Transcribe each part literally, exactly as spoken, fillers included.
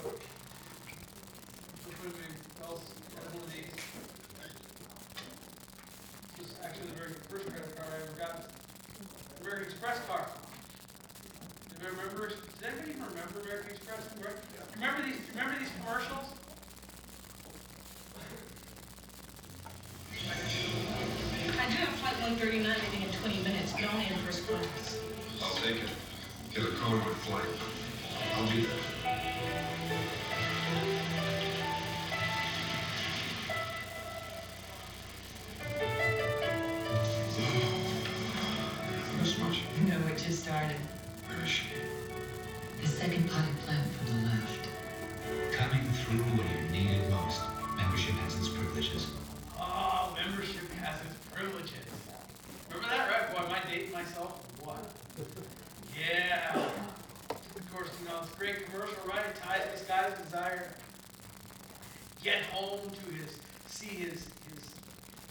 comfort. Something else, one of these. This is actually the very first credit card I ever got. American Express card. Do you remember? Does anybody even remember American Express? Remember, remember these? Remember these commercials? I do have flight one thirty-nine, I think, in twenty minutes, but only in first class. I'll take it. Get a code with flight. I'll be there. Miss March? No, it just started. Where is she? The second potted plant from the left. Coming through when you're needed most. Membership has its privileges. Oh, membership has its privileges. Remember that, right? Boy, am I dating myself? What? Yeah. Of course, you know, it's a great commercial, right? It ties this guy's desire. Get home to his, see his, his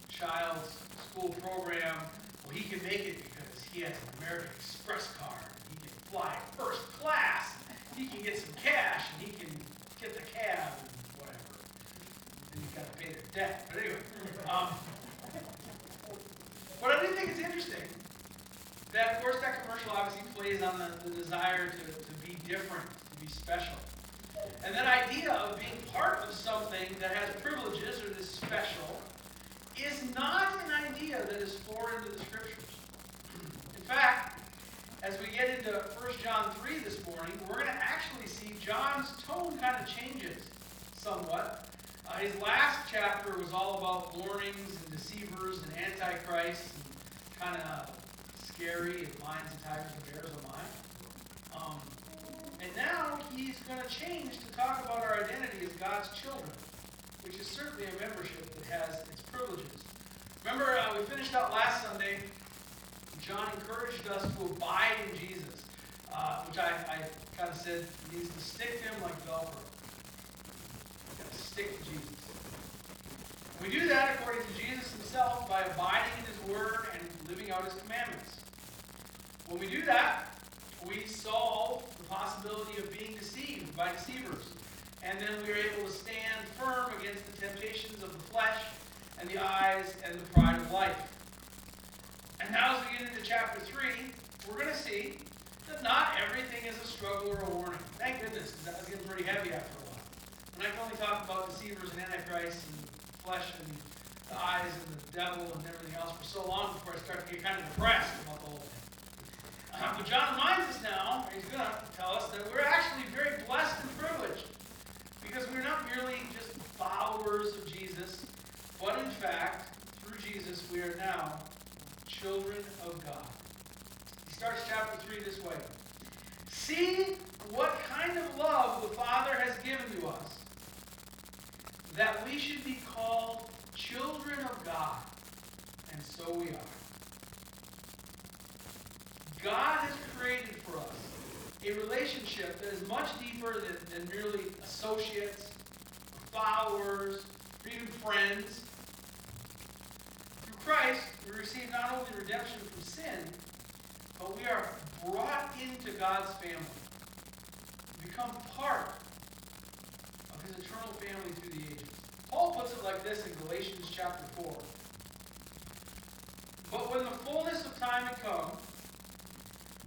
child's school program. Well, he can make it because he has an American Express card. He can fly first class. He can get some cash, and he can get the cab and whatever. And he's got to pay their debt. But anyway. Um, but I do think it's interesting that, of course, that commercial obviously plays on the, the desire to, to be different, to be special. And that idea of being part of something that has privileges or is special is not an idea that is foreign to the Scriptures. In fact, as we get into First John three this morning, we're going to actually see John's tone kind of changes somewhat. Uh, his last chapter was all about warnings and deceivers and antichrists and kind of scary and lions and tigers and bears of mine. Um, and now he's going to change to talk about our identity as God's children, which is certainly a membership that has its privileges. Remember, uh, we finished out last Sunday, John encouraged us to abide in Jesus, uh, which I, I kind of said means to stick to him like Velcro. We've got to stick to Jesus. We do that, according to Jesus himself, by abiding in his word and living out his commandments. When we do that, we solve the possibility of being deceived by deceivers. And then we are able to stand firm against the temptations of the flesh and the eyes and the pride of life. And now as we get into chapter three, we're going to see that not everything is a struggle or a warning. Thank goodness, because that was getting pretty heavy after a while. When I can only talk about deceivers and antichrists and the flesh and the eyes and the devil and everything else for so long before I start to get kind of depressed about the whole thing. Uh, but John reminds us now, he's going to tell us that we're actually very blessed and privileged, because we're not merely just followers of Jesus, but in fact, through Jesus, we are now children of God. He starts chapter three this way. See what kind of love the Father has given to us, that we should be called children of God. And so we are. God has created for us a relationship that is much deeper than, than merely associates, followers, or even friends. Through Christ, we receive not only redemption from sin, but we are brought into God's family. We become part of his eternal family through the ages. Paul puts it like this in Galatians chapter four. But when the fullness of time had come,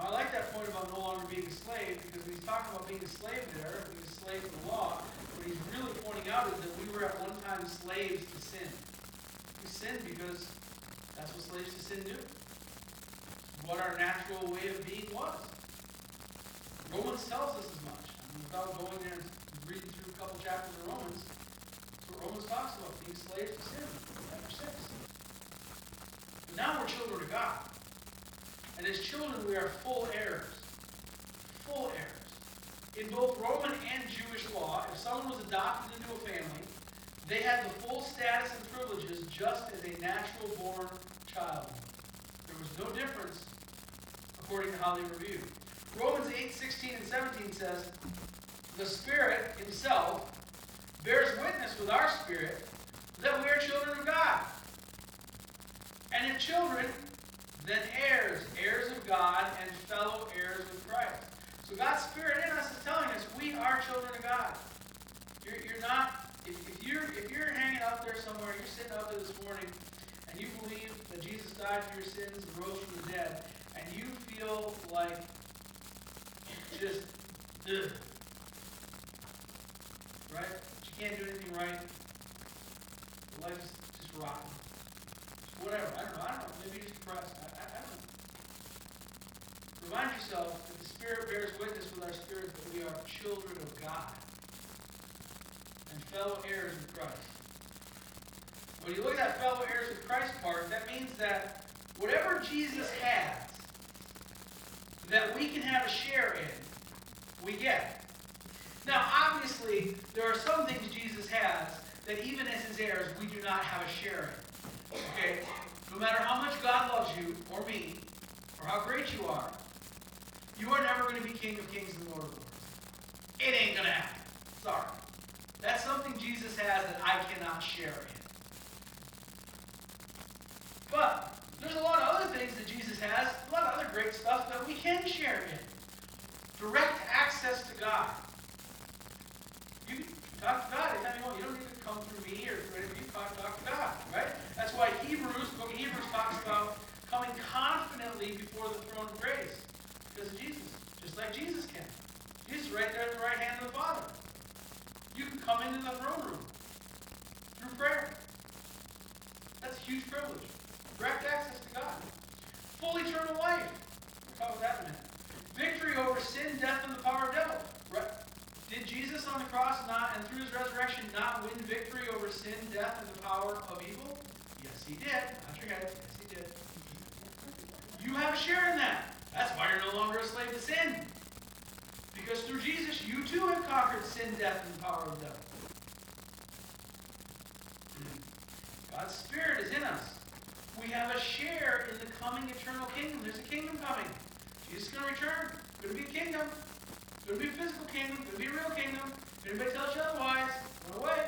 I like that point about no longer being a slave, because when he's talking about being a slave there, being a slave to the law, what he's really pointing out is that we were at one time slaves to sin. We sinned because that's what slaves to sin do. What our natural way of being was. Romans tells us as much. I mean, without going there and reading through a couple chapters of Romans, that's what Romans talks about, being slaves to sin. Chapter six. But now we're children of God. And as children, we are full heirs. Full heirs. in both Roman and Jewish law, if someone was adopted into a family, they had the full status and privileges just as a natural-born child. There was no difference according to how they were viewed. Romans eight, sixteen, and seventeen says, "The Spirit himself bears witness with our spirit that we are children of God. And if children, then heirs, heirs of God and fellow heirs with Christ." So God's Spirit in us is telling us we are children of God. You're, you're not, if, if, you're, if you're hanging out there somewhere, you're sitting out there this morning, and you believe that Jesus died for your sins and rose from the dead, and you feel like just, ugh, right? You can't do anything right. Your life's just rotten. Just whatever. I don't know. I don't know. Maybe you're just depressed. I, I, I don't know. Remind yourself that the Spirit bears witness with our spirit that we are children of God and fellow heirs with Christ. When you look at that fellow heirs with Christ part, that means that whatever Jesus has that we can have a share in, we get. Now, obviously, there are some things Jesus has that even as his heirs, we do not have a share in. Okay? No matter how much God loves you, or me, or how great you are, you are never going to be King of Kings and Lord of Lords. It ain't going to happen. Sorry. That's something Jesus has that I cannot share in. But there's a lot of other things that Jesus has, a lot of other great stuff that we can share in. Direct access to God. You can talk to God anytime you want. You don't need to come through me or through anybody. You can talk to God, right? That's why Hebrews, the book of Hebrews talks about coming confidently before the throne of grace because of Jesus, just like Jesus can. Jesus is right there at the right hand of the Father. You can come into the throne room through prayer. That's a huge privilege. Direct access to God. Full eternal life. We'll talk about that in a minute. Victory over sin, death, and the power of the devil. Right? Did Jesus on the cross not, and through his resurrection, not win victory over sin, death, and the power of evil? Yes, he did. Not your head. Yes, he did. You have a share in that. That's why you're no longer a slave to sin. Because through Jesus, you too have conquered sin, death, and the power of the devil. God's Spirit is in us. We have a share in the coming eternal kingdom. There's a kingdom coming. Jesus is going to return. There's going to be a kingdom. There's going to be a physical kingdom. There's going to be a real kingdom. If anybody tells you otherwise, run away.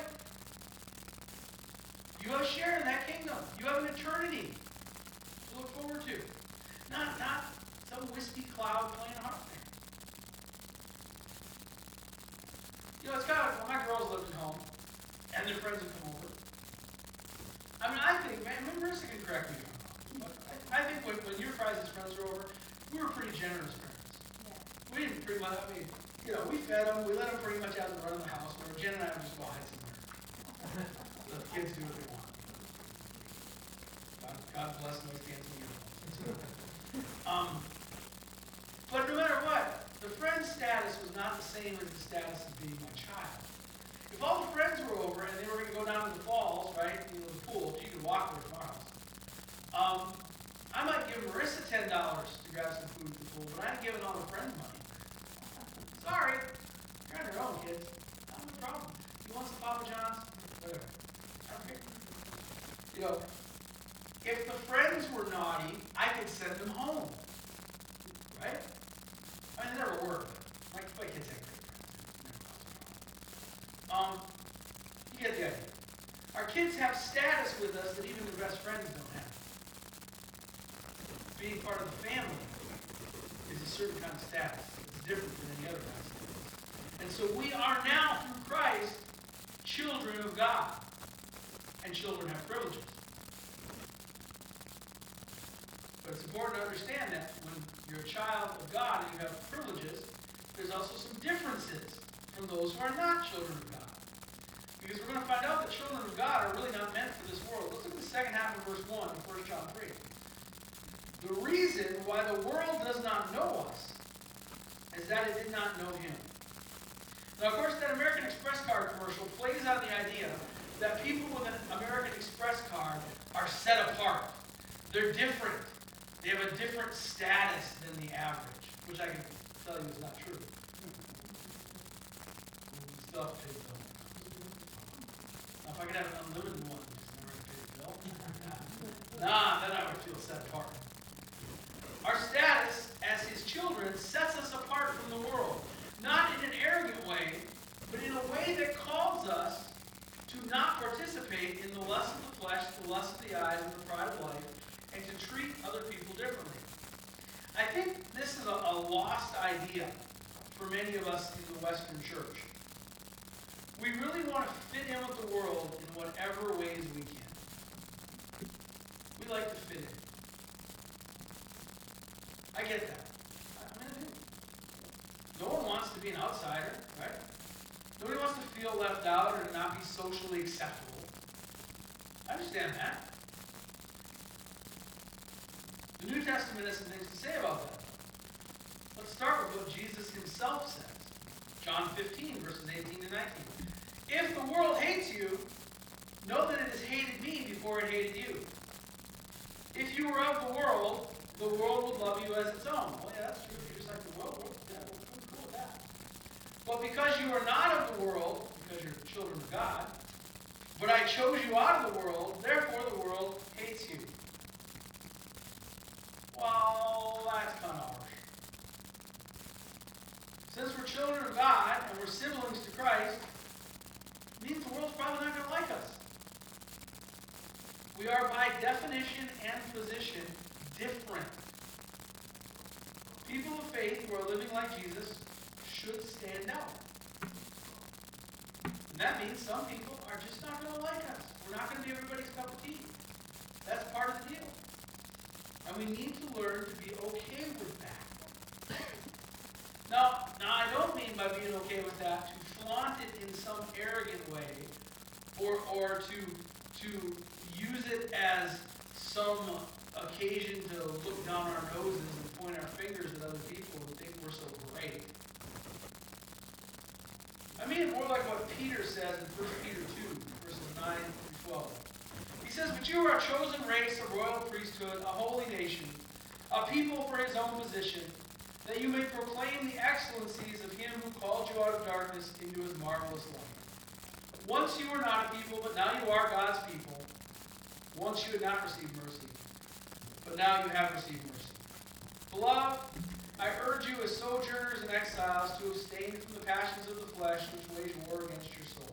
You have a share in that kingdom. You have an eternity to look forward to. Not, not some wispy cloud playing a harp there. You know, it's kind of, when my girls lived at home, and their friends would come over, I mean, I think, man, Marissa can correct me if I'm wrong, but I, I think when, when your prize's friends were over, we were pretty generous parents. Yeah. We didn't pretty much, I mean, you know, we fed them, we let them pretty much out in the run of the house, where Jen and I would just go hide somewhere. Let the kids do what they want. God, God bless those kids in your house. But no matter what, the friend status was not the same as the status of being my child. If all the friends were over and they were going to go down to the falls, right, you know, the pool, you can walk there tomorrow. Um, I might give Marissa ten dollars to grab some food at the pool, but I ain't giving all the friends money. Sorry. You're on your own, kids. Not my problem. You want some Papa John's? Whatever. I don't care. You know, if the friends were naughty, I could send them home. Right? I mean, it never worked. Like, if I could take Um, you get the idea. Our kids have status with us that even their best friends don't have. Being part of the family is a certain kind of status. It's different than any other kind of status. And so we are now, through Christ, children of God. And children have privileges. But it's important to understand that when you're a child of God and you have privileges, there's also some differences from those who are not children of God. Because we're going to find out that children of God are really not meant for this world. Let's look at the second half of verse one of First John three. The reason why the world does not know us is that it did not know him. Now, of course, that American Express card commercial plays on the idea that people with an American Express card are set apart. They're different. They have a different status than the average, which I can tell you is not true. could have an unlimited one. Nah, then I would feel set apart. Our status as his children sets us apart from the world, not in an arrogant way, but in a way that calls us to not participate in the lust of the flesh, the lust of the eyes, and the pride of life, and to treat other people differently. I think this is a, a lost idea for many of us in the Western church. We really want to fit in with the world in whatever ways we can. We like to fit in. I get that. I mean, no one wants to be an outsider, right? Nobody wants to feel left out or to not be socially acceptable. I understand that. The New Testament has some things to say about that. Let's start with what Jesus himself says. John fifteen, verses eighteen to nineteen. If the world hates you, know that it has hated me before it hated you. If you were of the world, the world would love you as its own. Well, yeah, that's true. You're just like the world. We're cool with that. But because you are not of the world, because you're children of God, but I chose you out of the world, therefore the world hates you. Well, that's kind of harsh. Since we're children of God and we're siblings to Christ, it means the world's probably not going to like us. We are by definition and position different. People of faith who are living like Jesus should stand out. And that means some people are just not going to like us. We're not going to be everybody's cup of tea. That's part of the deal. And we need to learn to be okay with that. Now, now I don't mean by being okay with that to flaunt it in some arrogant way or, or to, to use it as some occasion to look down our noses and point our fingers at other people who think we're so great. I mean it more like what Peter says in First Peter two, verses nine through twelve. He says, but you are a chosen race, a royal priesthood, a holy nation, a people for his own possession, that you may proclaim the excellencies of him who called you out of darkness into his marvelous light. Once you were not a people, but now you are God's people. Once you had not received mercy, but now you have received mercy. Beloved, I urge you as sojourners and exiles to abstain from the passions of the flesh which wage war against your soul.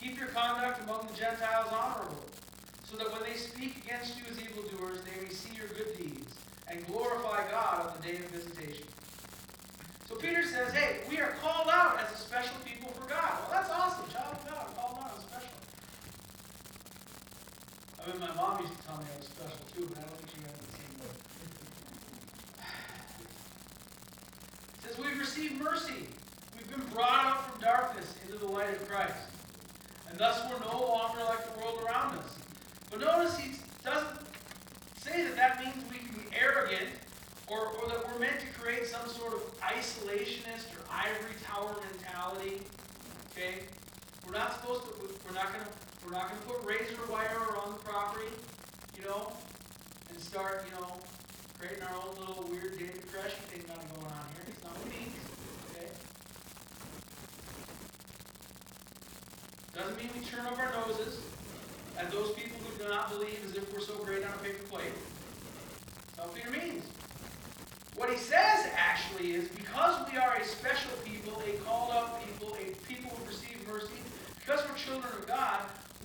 Keep your conduct among the Gentiles honorable, so that when they speak against you as evildoers, they may see your good deeds and glorify God on the day of visitation. So Peter says, hey, we are called out as a special people for God. Well, that's awesome, child of God, called out as special. I mean, my mom used to tell me I was special too, but I don't think she had the same word. It says, we've received mercy. We've been brought up from darkness into the light of Christ. And thus we're no longer like the world around us. But notice he doesn't say that that means we can be arrogant or, or that we're meant to create some sort of isolationist or ivory tower mentality. Okay? We're not supposed to, we're not going to We're not going to put razor wire around the property, you know, and start, you know, creating our own little weird David Koresh thing going on here. It's not what it means, okay? Doesn't mean we turn up our noses at those people who do not believe as if we're so great on a paper plate. That's not what it means. What he says actually is because we are a special people, a called out people, a people who receive mercy, because we're children of God,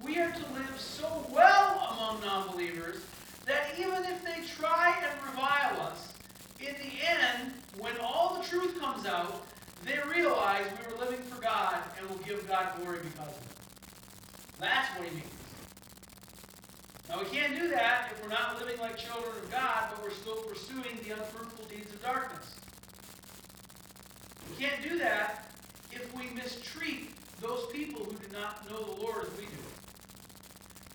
we are to live so well among non-believers that even if they try and revile us, in the end, when all the truth comes out, they realize we were living for God and will give God glory because of it. That's what he means. Now, we can't do that if we're not living like children of God, but we're still pursuing the unfruitful deeds of darkness. We can't do that if we mistreat those people who do not know the Lord as we do.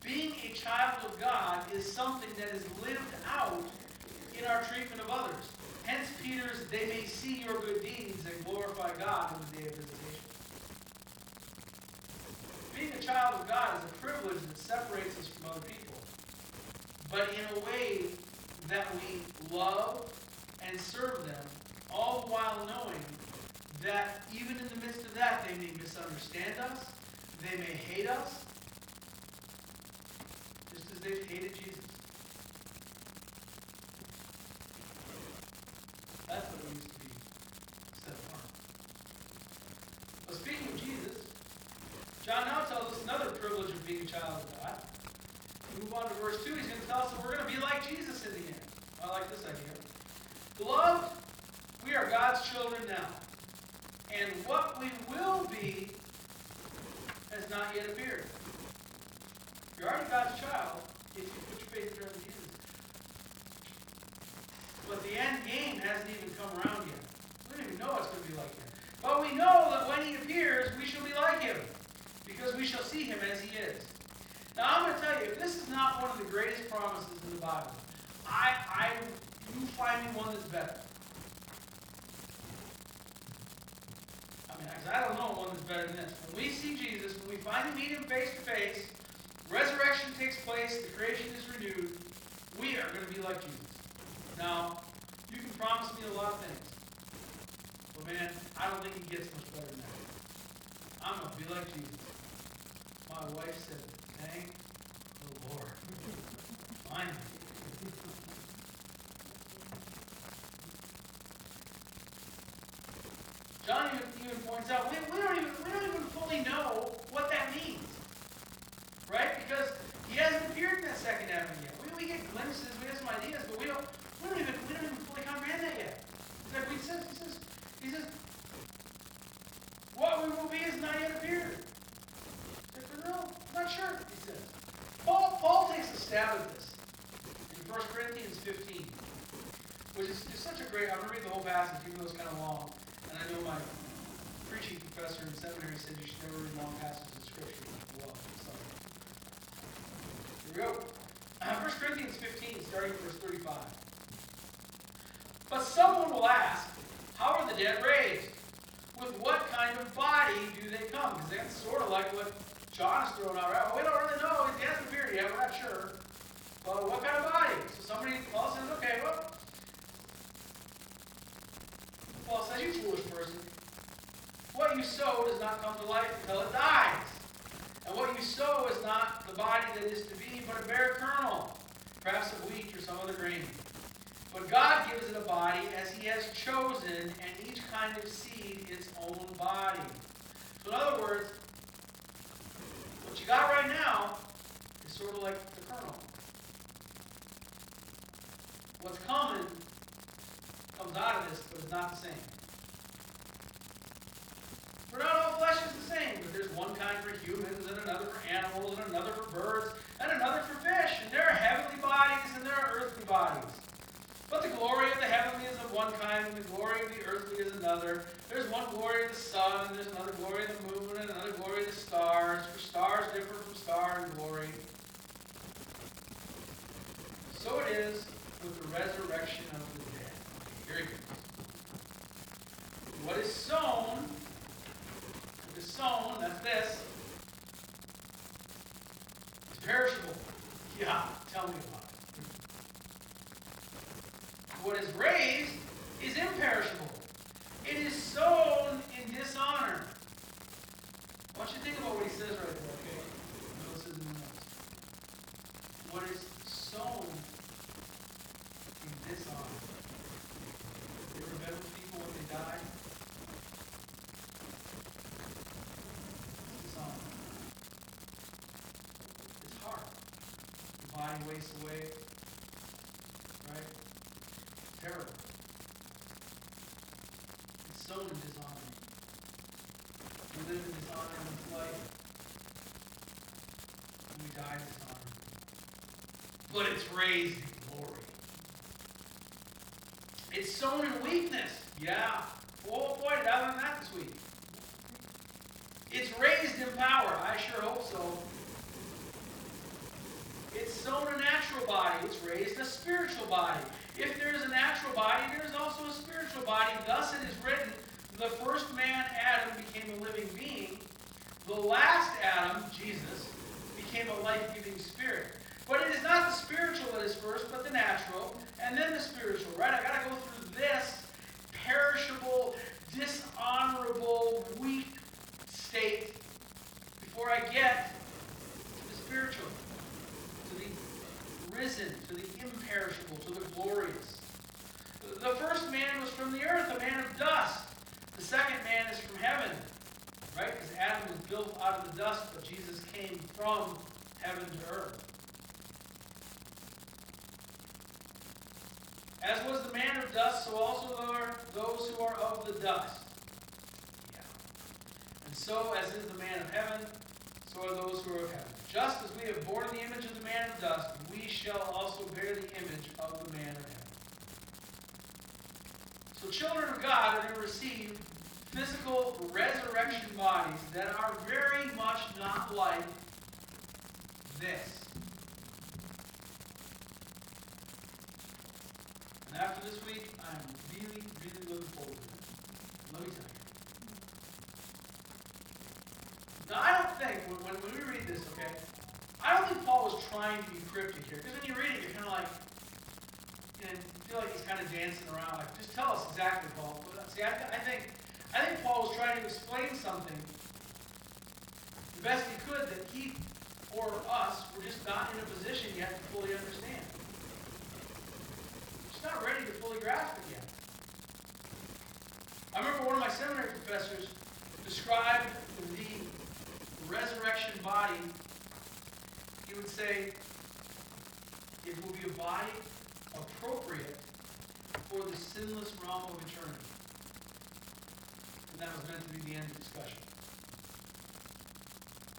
Being a child of God is something that is lived out in our treatment of others. Hence, Peter's, they may see your good deeds and glorify God in the day of visitation. Being a child of God is a privilege that separates us from other people, but in a way that we love and serve them, all the while knowing that even in the midst of that, they may misunderstand us, they may hate us, as they hated Jesus. That's what it means to be set apart. But speaking of Jesus, John now tells us another privilege of being a child of God. We move on to verse two. He's going to tell us that we're going to be like Jesus in the end. I like this idea. Beloved, we are God's children now, and what we will be has not yet appeared. You're already God's child if you put your faith in Jesus. But the end game hasn't even come around yet. We don't even know what's going to be like yet. But we know that when He appears, we shall be like Him, because we shall see Him as He is. Now, I'm going to tell you, if this is not one of the greatest promises in the Bible, I, I, you find me one that's better. I mean, I don't know one that's better than this. When we see Jesus, when we finally meet Him face to face, resurrection takes place, the creation is renewed, we are going to be like Jesus. Now, you can promise me a lot of things, but man, I don't think it gets much better than that. I'm going to be like Jesus. My wife said, thank the Lord. Finally. John even, even points out, we, we, don't even, we don't even fully know what that means. Right? Because He hasn't appeared in that second avenue yet. We, we get glimpses, we have some ideas, but we don't we don't even we don't even fully comprehend that yet. It's like he says, he says, he says, what we will be is not yet appeared. I said, no, I'm not sure, he says. Paul Paul takes a stab at this in First Corinthians fifteen, which is, is such a great, I'm gonna read the whole passage, even though it's kind of long. And I know my preaching professor in seminary said you should never read long passages of Scripture. Well, so here we go. First Corinthians fifteen, starting at verse thirty-five. But someone will ask, how are the dead raised? With what kind of body do they come? Because that's sort of like what John is throwing out, right? Well, we don't really know. He hasn't appeared yet. We're not sure. But what kind of body? So somebody, Paul says, okay, well, Paul says, you foolish person, what you sow does not come to life until it dies. And what you sow is not the body that is to be, but a bare kernel, perhaps of wheat or some other grain. But God gives it a body as He has chosen, and each kind of seed its own body. So in other words, what you got right now is sort of like the kernel. What's common comes out of this, but it's not the same. For not all flesh is the same, but there's one kind for humans, and another for animals, and another for birds, and another for fish. And there are heavenly bodies, and there are earthly bodies. But the glory of the heavenly is of one kind, and the glory of the earthly is another. There's one glory of the sun, and there's another glory of the moon, and another glory of the stars. For stars differ from star in glory. So it is with the resurrection of the dead. Here it goes. What is sown, what is sown, that's this, it's perishable. Yeah, tell me about it. What is raised is imperishable. It is sown in dishonor. I want you to think about what he says right there, okay? No, this isn't enough. What is sown in dishonor. You ever been with people when they die? Dishonor. It's hard. The body wastes away. Right? Terrible. It's sown in dishonor. We live in dishonor in this life. And we die in dishonor. But it's raised in glory. It's sown in weakness. Yeah. Oh boy, did I learn that this week. It's raised in power. I sure hope so. It's sown a natural body. It's raised a spiritual body. If there is a natural body, there is also a spiritual body. Thus it is written, the first man, Adam, became a living being. The last Adam, Jesus, became a life-giving spirit. But it is not the spiritual that is first, but the natural, and then the spiritual, right? I've got to go through this perishable, dishonorable, weak state before I get to the spiritual, to the from the earth, a man of dust. The second man is from heaven. Right? Because Adam was built out of the dust, but Jesus came from heaven to earth. As was the man of dust, so also are those who are of the dust. Yeah. And so, as is the man of heaven, so are those who are of heaven. Just as we have borne the image of the man of dust, we shall also bear the image of the man of heaven. So children of God are going to receive physical resurrection bodies that are very much not like this. And after this week, I'm really, really looking forward to it. Let me tell you. Now, I don't think, when, when we read this, okay, I don't think Paul was trying to be cryptic here. Because when you read it, you're kind of like, and feel like he's kind of dancing around. Like, just tell us exactly, Paul. See, I, I think, I think Paul was trying to explain something the best he could that he or us were just not in a position yet to fully understand. We're just not ready to fully grasp it yet. I remember one of my seminary professors described the resurrection body. He would say, "It will be a body appropriate for the sinless realm of eternity." And that was meant to be the end of the discussion.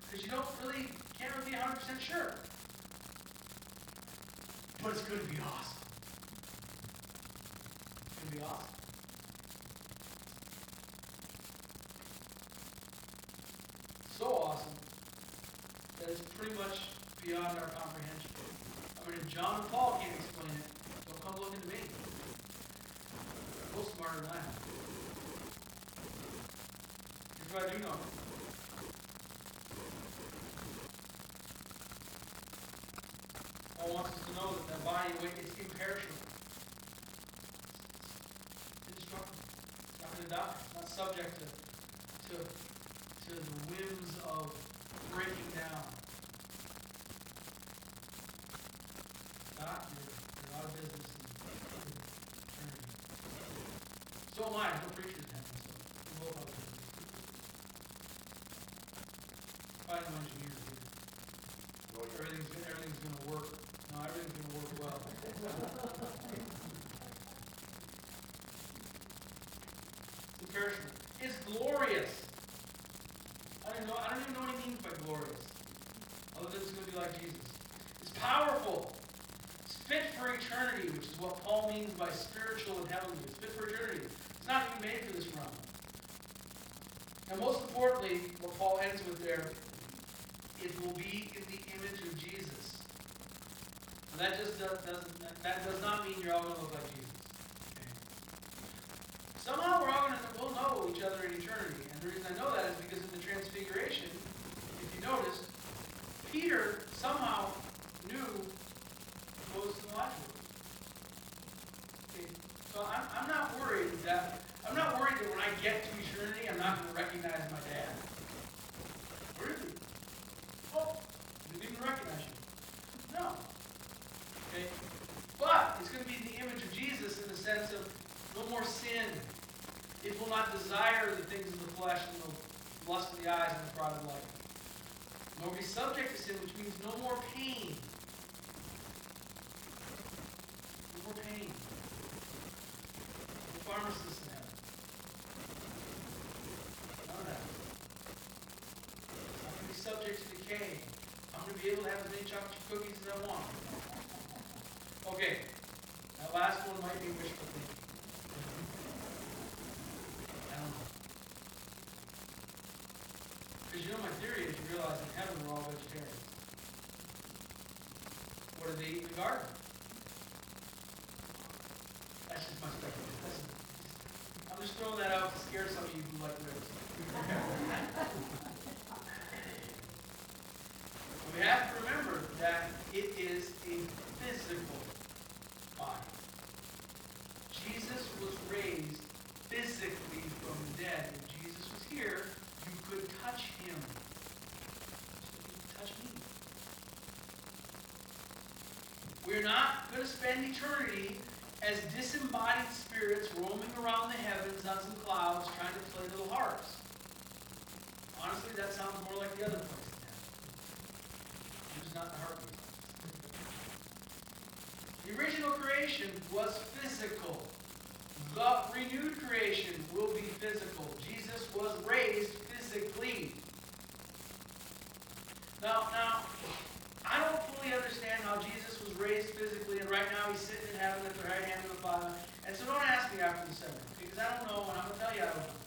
Because you don't really, can't really be one hundred percent sure. But it's going to be awesome. It's going to be awesome. So awesome that it's pretty much beyond our comprehension. I mean, if John and Paul can't explain it, come look at me. You're smarter than I am. Here's what I do know. Paul wants us to know that that body is imperishable. It's indestructible. It's not going to die. It's not subject to, to, to the whims of breaking down. Not really. Out of business and so am I. No preacher's heaven, so we will help you. Find no engineer here. Everything's everything's going to work. No, everything's going to work well. It's imperishable. It's glorious. I don't know. I don't even know what he means by glorious. Other than it's going to be like Jesus. It's powerful. Fit for eternity, which is what Paul means by spiritual and heavenly. It's fit for eternity. It's not even made for this realm. And most importantly, what Paul ends with there, it will be in the image of Jesus. And that just does, doesn't. That, that does not mean you're all going to look like Jesus. Okay. Somehow we're all going to we'll know each other in eternity. And the reason I know that is because in the Transfiguration, if you notice, Peter somehow knew. Okay. So I'm, I'm not worried that I'm not worried that when I get to eternity, I'm not going to recognize my dad. Where is he? Oh, I didn't even recognize you. No. Okay. But it's going to be the image of Jesus in the sense of no more sin. It will not desire the things of the flesh and the lust of the eyes and the pride of life. Nor be subject to sin, which means no more pain. Pain. The pharmacist in heaven. None of that. I'm going to be subject to decay. I'm going to be able to have as many chocolate chip cookies as I want. Okay. That last one might be wishful thinking. I don't know. Because you know my theory is you realize in heaven we're all vegetarians. What do they eat in the garden? I'm just throwing that out to scare some of you who like ribs. We have to remember that it is a physical body. Jesus was raised physically from the dead. If Jesus was here, you could touch him. You could touch me. We're not going to spend eternity as disembodied spirits roaming around the heavens on some clouds trying to play little harps. Honestly, that sounds more like the other place. It's not the harp. The original creation was physical. The renewed creation will be physical. Jesus was raised physically. Now, now, I don't fully understand how Jesus was raised physically, and right now he's sitting in heaven at the right hand of the Father. And so don't ask me after the sermon, because I don't know, and I'm going to tell you I don't know.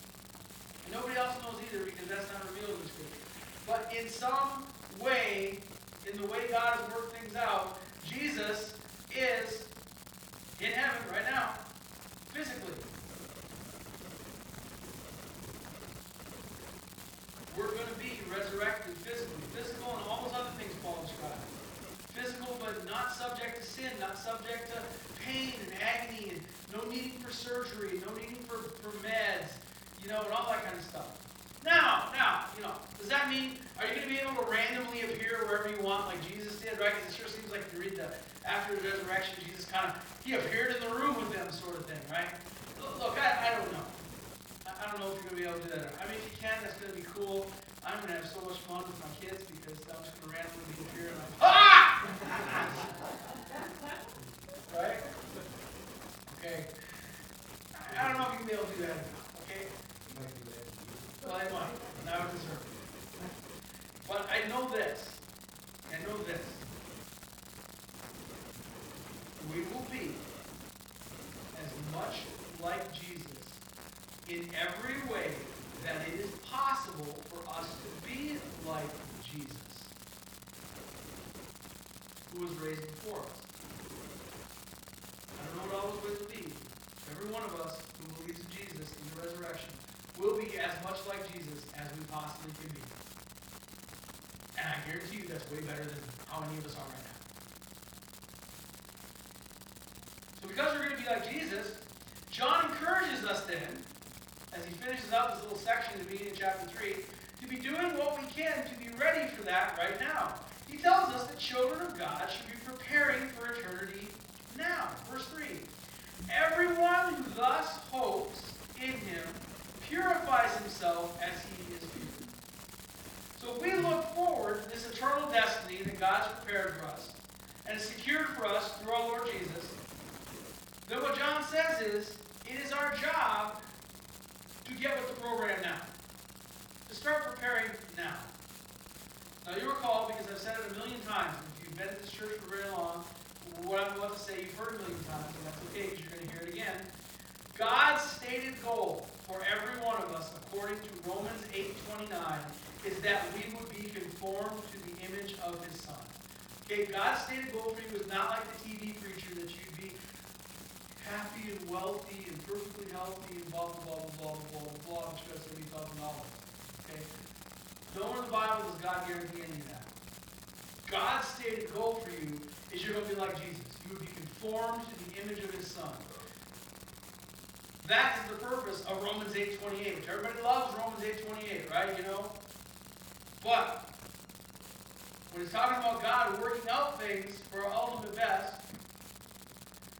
And nobody else knows either, because that's not revealed in the Scripture. But in some way, in the way God has worked things out, Jesus is in heaven right now, physically. We're going to be resurrected physically. Physical and all those other things Paul described. Physical, but not subject to sin, not subject to pain and agony, and no needing for surgery, no needing for, for meds, you know, and all that kind of stuff. Now, now, you know, does that mean, are you going to be able to randomly appear wherever you want like Jesus did, right? Because it sure seems like if you read the after the resurrection, Jesus kind of, he appeared in the room with them sort of thing, right? Look, I, I don't know. I don't know if you're going to be able to do that or not. I mean, if you can, that's going to be cool. I'm going to have so much fun with my kids because I'm just going to randomly appear and I'm like, ah! Right? Okay. I don't know if you can be able to do that or not, okay? Well, I might, and I would deserve it. But I know this. I know this. We will be as much like Jesus in every way that it is possible for us to be like Jesus, who was raised before us. I don't know what all those ways will be. Every one of us who believes in Jesus in the resurrection will be as much like Jesus as we possibly can be. And I guarantee you that's way better than how many of us are right now. So because we're going to be like Jesus, John encourages us then, as he finishes up this little section at the beginning of chapter three, to be doing what we can to be ready for that right now. He tells us that children of God should be preparing for eternity now. Verse three. Everyone who thus hopes in him purifies himself as he is pure. So if we look forward to this eternal destiny that God's prepared for us and is secured for us through our Lord Jesus, then what John says is, it is our job to get with the program now. To start preparing now. Now you recall, because I've said it a million times, if you've been at this church for very long, what I'm about to say you've heard a million times, and that's okay because you're going to hear it again. God's stated goal for every one of us, according to Romans eight twenty-nine, is that we would be conformed to the image of his Son. Okay, God's stated goal for you was not like the T V preacher that you'd be happy and wealthy and perfectly healthy and blah, blah, blah, blah, blah, blah, blah, which goes to be talking all of it. Okay? Nowhere in the Bible does God guarantee any of that. God's stated goal for you is you're going to be like Jesus. You would be conformed to the image of his Son. That is the purpose of Romans eight twenty-eight, which everybody loves Romans eight twenty-eight, right? You know? But when it's talking about God working out things for our ultimate best,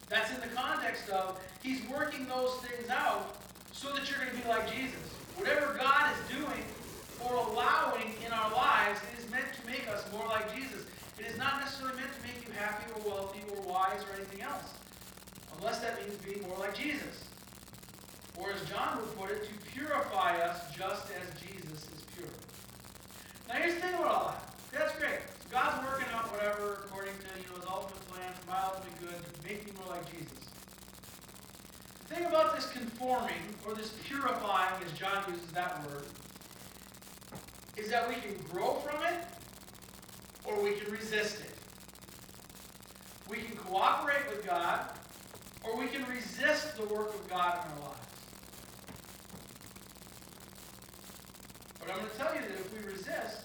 that's in the context of he's working those things out so that you're going to be like Jesus. Whatever God is doing or allowing in our lives, it is meant to make us more like Jesus. It is not necessarily meant to make you happy or wealthy or wise or anything else, unless that means being more like Jesus. Or as John would put it, to purify us just as Jesus is pure. Now here's the thing about all that. That's great. So God's working out whatever according to, you know, his ultimate plan for my ultimate good to make me more like Jesus. The thing about this conforming, or this purifying, as John uses that word, is that we can grow from it, or we can resist it. We can cooperate with God, or we can resist the work of God in our lives. But I'm going to tell you that if we resist,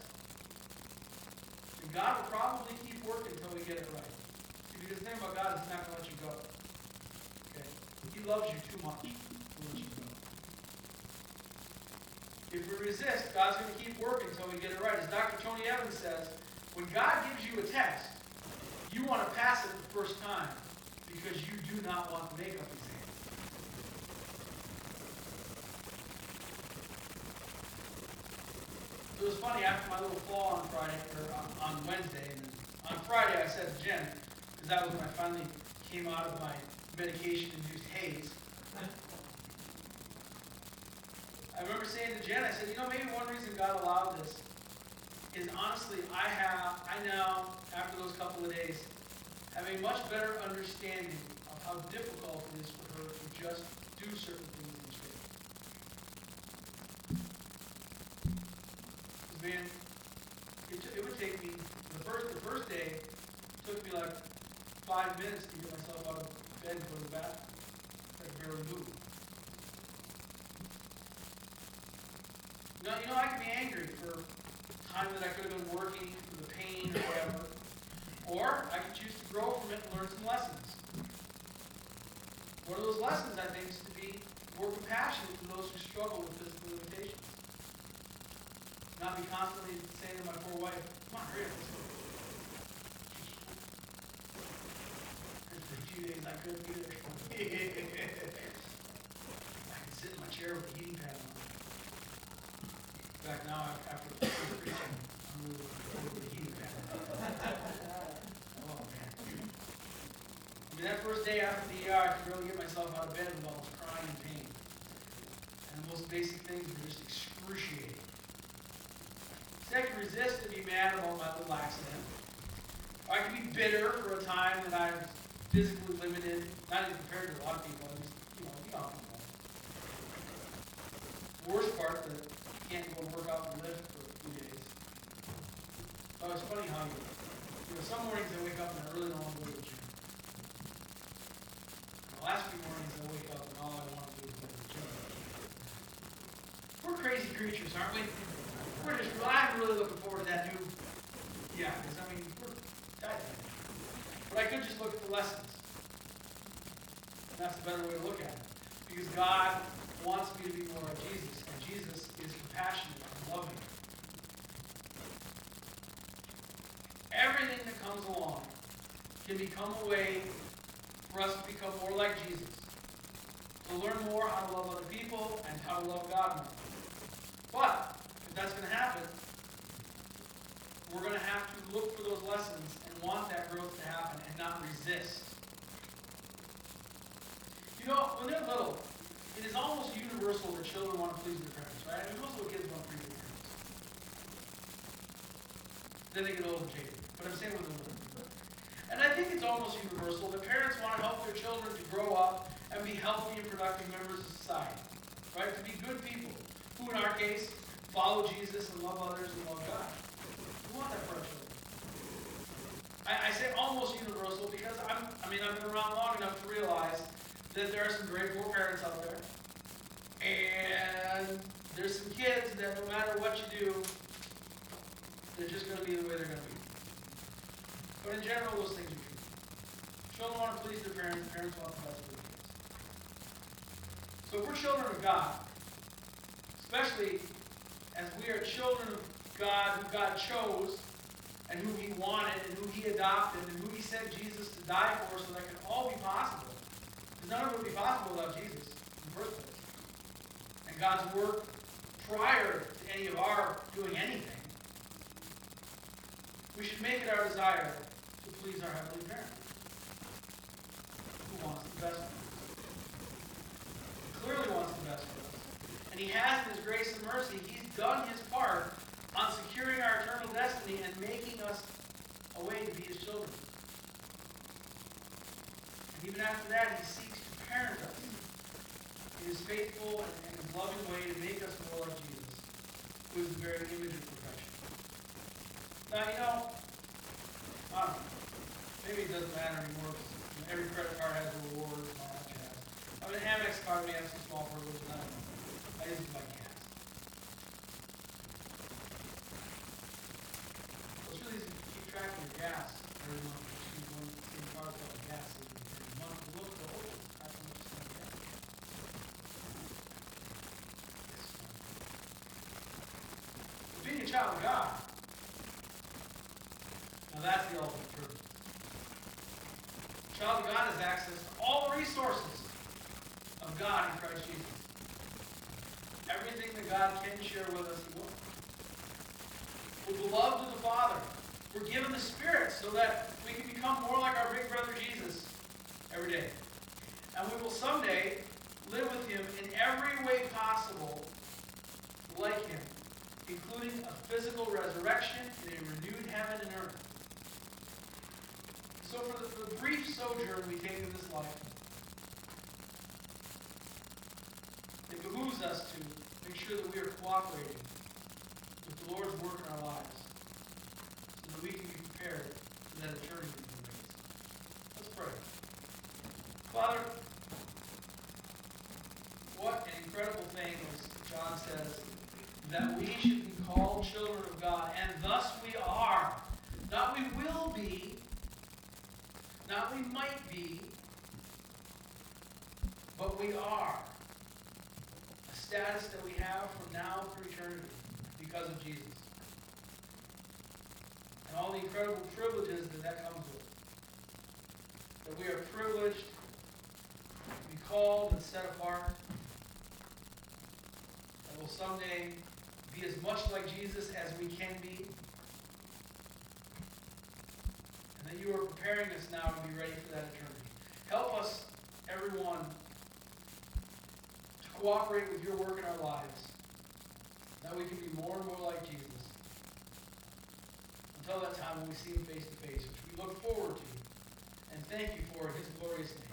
then God will probably keep working until we get it right. See, because the thing about God is he's not going to let you go. Okay? He loves you too much to let you go. If we resist, God's going to keep working until we get it right. As Doctor Tony Evans says, when God gives you a test, you want to pass it the first time. because you do not want the makeup exam. It was funny, after my little fall on Friday, or on, on Wednesday, and on Friday I said to Jen, because that was when I finally came out of my medication-induced haze. I remember saying to Jen, I said, you know, maybe one reason God allowed this is honestly, I have, I now, after those couple of days, have a much better understanding of how difficult it is for her to just do certain things in faith. Because man, it, t- it would take me, the first, the first day, it took me like five minutes to get myself out of bed and go to the bathroom. I barely moved. Now, you know, I can be angry for time that I could have been working, for the pain or whatever. Or I can choose to grow from it and learn some lessons. One of those lessons, I think, is to be more compassionate to those who struggle with physical limitations. Not be constantly saying to my poor wife, come on, hurry up. For a few days, I couldn't either. I can sit in my chair with a heating pad on. In fact, now, after the preaching, I'm really looking forward to the heating pad. I mean, that first day after the E R, I could really get myself out of bed with all this crying and pain. And the most basic things were just excruciating. So I could resist and be mad about my little accident. Or I could be bitter for a time that I was physically limited, not even compared to a lot of people, I just, you know, be off and on. The worst part, that you can't go and work out and lift for a few days. So it's funny how you, you know, some mornings I wake up and I really don't want to go to the gym. Last few mornings I wake up and all I want to do is go to the gym. We're crazy creatures, aren't we? We're just, I'm really looking forward to that new, yeah, because I mean, we're diving. But I could just look at the lessons. And that's a better way to look at it. Because God wants me to be more like Jesus, and Jesus is compassionate and loving. Everything that comes along can become a way for us to become more like Jesus, to learn more how to love other people and how to love God more. But if that's going to happen, we're going to have to look for those lessons and want that growth to happen and not resist. You know, when they're little, it is almost universal that children want to please their parents, right? I mean, most little kids want to please their parents. Then they get old and jaded. But I'm saying with the little. And I think it's almost universal that parents want to help their children to grow up and be healthy and productive members of society, right? To be good people who, in our case, follow Jesus and love others and love God. We want that for our children. I, I say almost universal because I'm, I mean, I've been around long enough to realize that there are some great poor parents out there, and there's some kids that no matter what you do, they're just going to be the way they're going to be. But in general, those things are true. Children want to please their parents, parents want to please their kids. So if we're children of God, especially as we are children of God, who God chose, and who He wanted, and who He adopted, and who He sent Jesus to die for, so that can all be possible. Because none of it would be possible without Jesus in the first place. And God's work prior to any of our doing anything, we should make it our desire to please our Heavenly Parent, who wants the best for us. He clearly wants the best for us. And He has, in His grace and mercy, He's done His part on securing our eternal destiny and making us a way to be His children. And even after that, He seeks to parent us in His faithful and His loving way to make us more like Jesus, who is the very image of perfection. Now, you know, I don't know, maybe it doesn't matter anymore because every credit card has a reward and all that jazz. I mean, Amex card may have some small privilege, and I don't know. I use it like cats. So it's really easy to keep track of your gas every month. You should be going to the same card with all the gas every month. You look for, oh, that's how much it's gas. But being a child of God, now that's the ultimate truth. A child of God has access to all the resources of God in Christ Jesus. Everything that God can share with us, He will. We're beloved to the Father. We're given the Spirit so that we can become more like our big brother Jesus every day. And we will someday live with Him in every way possible like Him, including a physical resurrection and a renewed heaven and earth. So for the, for the brief sojourn we take in this life, it behooves us to make sure that we are cooperating with the Lord's work in our lives so that we can be prepared for that eternity in the race. Let's pray. Father, what an incredible thing, as John says, that we should be called children of God, and thus we are. Not we will be, not we might be, but we are. A status that we have from now through eternity because of Jesus. And all the incredible privileges that that comes with. That we are privileged to be called and set apart. That will someday be as much like Jesus as we can be. And that you are preparing us now to be ready for that eternity. Help us, everyone, to cooperate with your work in our lives. That we can be more and more like Jesus. Until that time when we see Him face to face, which we look forward to. And thank you for His glorious name.